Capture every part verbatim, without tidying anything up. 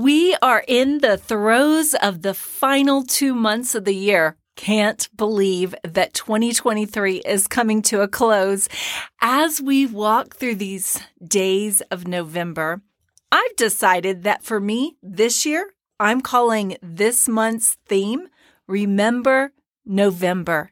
We are in the throes of the final two months of the year. Can't believe that twenty twenty-three is coming to a close. As we walk through these days of November, I've decided that for me this year, I'm calling this month's theme, Remember November.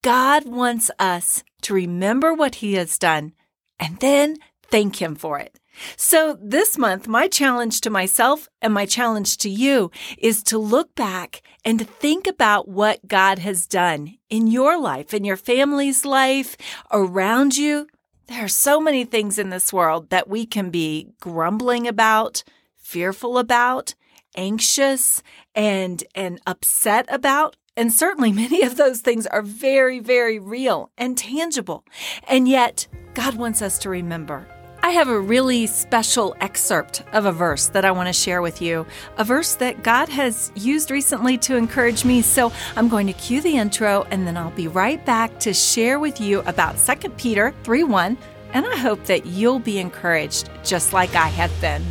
God wants us to remember what He has done and then thank Him for it. So this month, my challenge to myself and my challenge to you is to look back and to think about what God has done in your life, in your family's life, around you. There are so many things in this world that we can be grumbling about, fearful about, anxious, and, and upset about. And certainly many of those things are very, very real and tangible. And yet, God wants us to remember. I have a really special excerpt of a verse that I want to share with you, a verse that God has used recently to encourage me. So I'm going to cue the intro, and then I'll be right back to share with you about Second Peter three one, and I hope that you'll be encouraged just like I have been.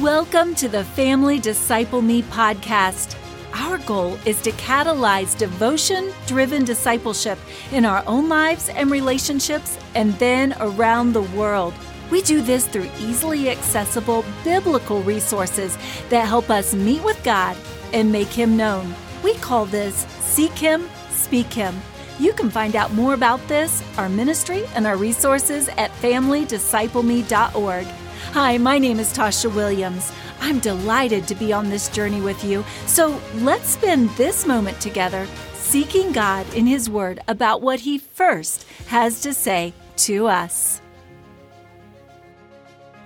Welcome to the Family Disciple Me podcast. Our goal is to catalyze devotion-driven discipleship in our own lives and relationships, and then around the world. We do this through easily accessible biblical resources that help us meet with God and make Him known. We call this Seek Him, Speak Him. You can find out more about this, our ministry, and our resources at Family Disciple Me dot org. Hi, my name is Tasha Williams. I'm delighted to be on this journey with you. So let's spend this moment together seeking God in His Word about what He first has to say to us.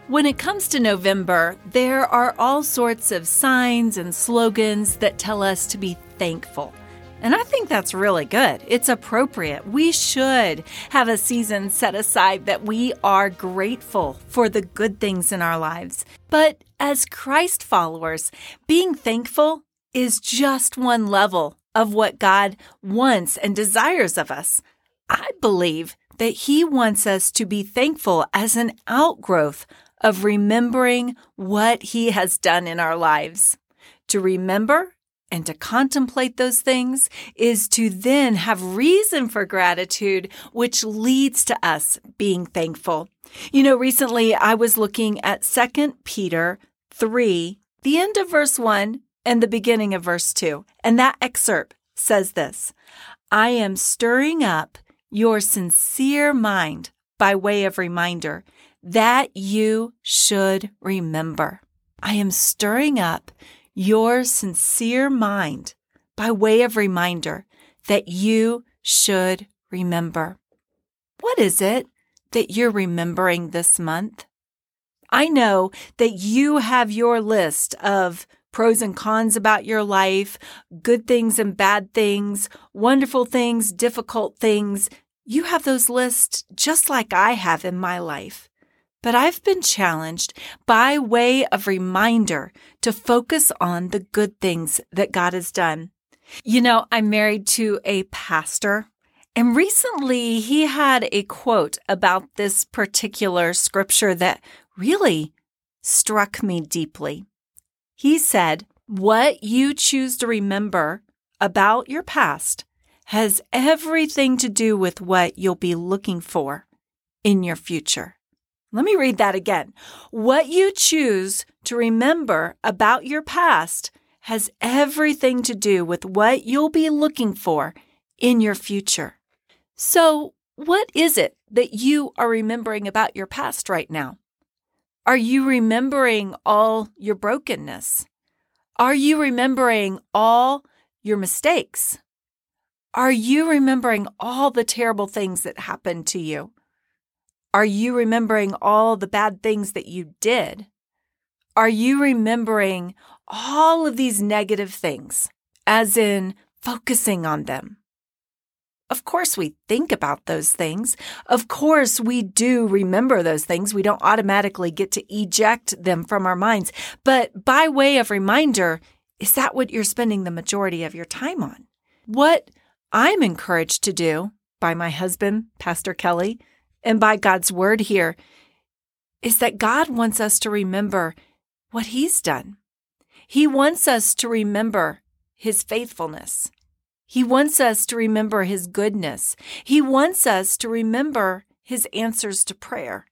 When it comes to November, there are all sorts of signs and slogans that tell us to be thankful. And I think that's really good. It's appropriate. We should have a season set aside that we are grateful for the good things in our lives. But as Christ followers, being thankful is just one level of what God wants and desires of us. I believe that He wants us to be thankful as an outgrowth of remembering what He has done in our lives. To remember and to contemplate those things is to then have reason for gratitude, which leads to us being thankful. You know, recently I was looking at Second Peter three, the end of verse one and the beginning of verse two. And that excerpt says this, "I am stirring up your sincere mind by way of reminder that you should remember." I am stirring up your sincere mind by way of reminder that you should remember. What is it that you're remembering this month? I know that you have your list of pros and cons about your life, good things and bad things, wonderful things, difficult things. You have those lists just like I have in my life. But I've been challenged by way of reminder to focus on the good things that God has done. You know, I'm married to a pastor, and recently he had a quote about this particular scripture that really struck me deeply. He said, "What you choose to remember about your past has everything to do with what you'll be looking for in your future." Let me read that again. What you choose to remember about your past has everything to do with what you'll be looking for in your future. So, what is it that you are remembering about your past right now? Are you remembering all your brokenness? Are you remembering all your mistakes? Are you remembering all the terrible things that happened to you? Are you remembering all the bad things that you did? Are you remembering all of these negative things, as in focusing on them? Of course, we think about those things. Of course, we do remember those things. We don't automatically get to eject them from our minds. But by way of reminder, is that what you're spending the majority of your time on? What I'm encouraged to do by my husband, Pastor Kelly, and by God's word here, is that God wants us to remember what He's done. He wants us to remember His faithfulness. He wants us to remember His goodness. He wants us to remember His answers to prayer.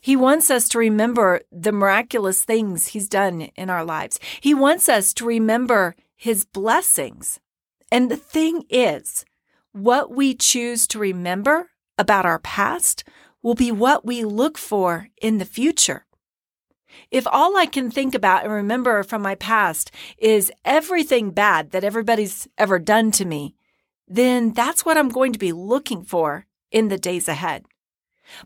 He wants us to remember the miraculous things He's done in our lives. He wants us to remember His blessings. And the thing is, what we choose to remember about our past will be what we look for in the future. If all I can think about and remember from my past is everything bad that everybody's ever done to me, then that's what I'm going to be looking for in the days ahead.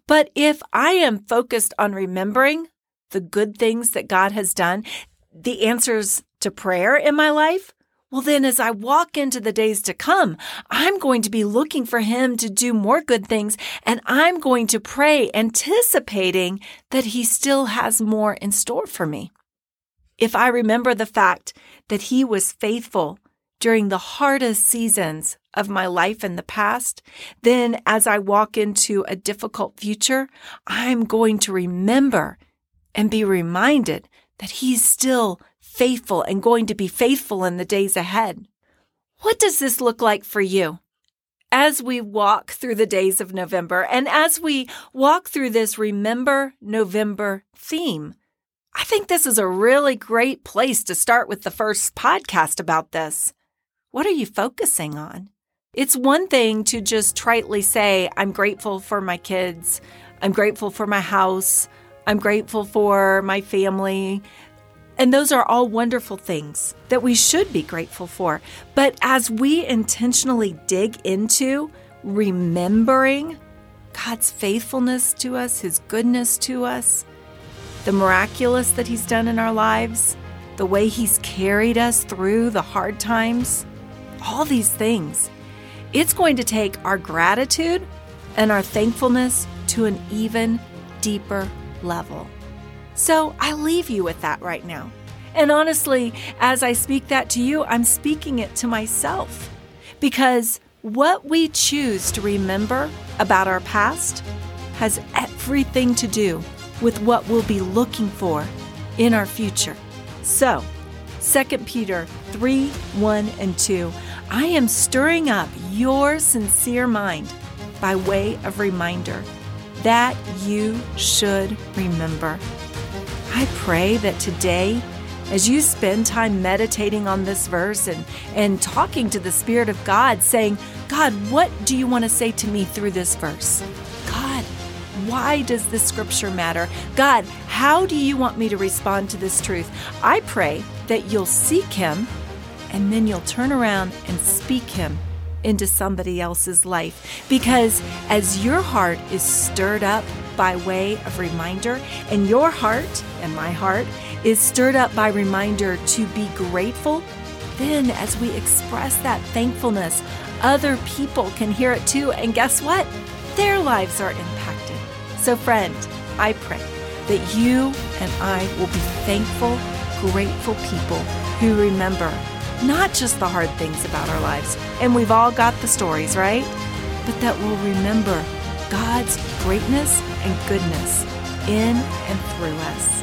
But if I am focused on remembering the good things that God has done, the answers to prayer in my life, well, then as I walk into the days to come, I'm going to be looking for Him to do more good things, and I'm going to pray anticipating that He still has more in store for me. If I remember the fact that He was faithful during the hardest seasons of my life in the past, then as I walk into a difficult future, I'm going to remember and be reminded that He's still faithful and going to be faithful in the days ahead. What does this look like for you? As we walk through the days of November, and as we walk through this Remember November theme, I think this is a really great place to start with the first podcast about this. What are you focusing on? It's one thing to just tritely say, I'm grateful for my kids, I'm grateful for my house, I'm grateful for my family. And those are all wonderful things that we should be grateful for. But as we intentionally dig into remembering God's faithfulness to us, His goodness to us, the miraculous that He's done in our lives, the way He's carried us through the hard times, all these things, it's going to take our gratitude and our thankfulness to an even deeper level. So I leave you with that right now. And honestly, as I speak that to you, I'm speaking it to myself, because what we choose to remember about our past has everything to do with what we'll be looking for in our future. So, Second Peter three, one and two, I am stirring up your sincere mind by way of reminder that you should remember. I pray that today, as you spend time meditating on this verse and, and talking to the Spirit of God, saying, God, what do you want to say to me through this verse? God, why does this scripture matter? God, how do you want me to respond to this truth? I pray that you'll seek Him, and then you'll turn around and speak Him into somebody else's life. Because as your heart is stirred up by way of reminder, and your heart and my heart is stirred up by reminder to be grateful, then as we express that thankfulness, other people can hear it too. And guess what? Their lives are impacted. So friend, I pray that you and I will be thankful, grateful people who remember not just the hard things about our lives, and we've all got the stories, right? But that we'll remember God's greatness and goodness in and through us.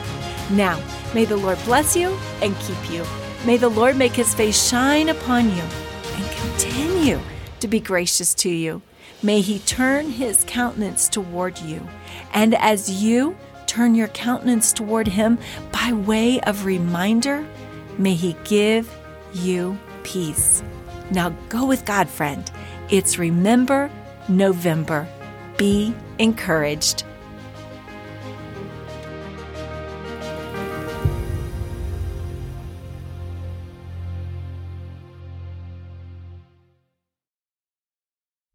Now, may the Lord bless you and keep you. May the Lord make His face shine upon you and continue to be gracious to you. May He turn His countenance toward you. And as you turn your countenance toward Him by way of reminder, may He give you peace. Now go with God, friend. It's Remember November. Be encouraged.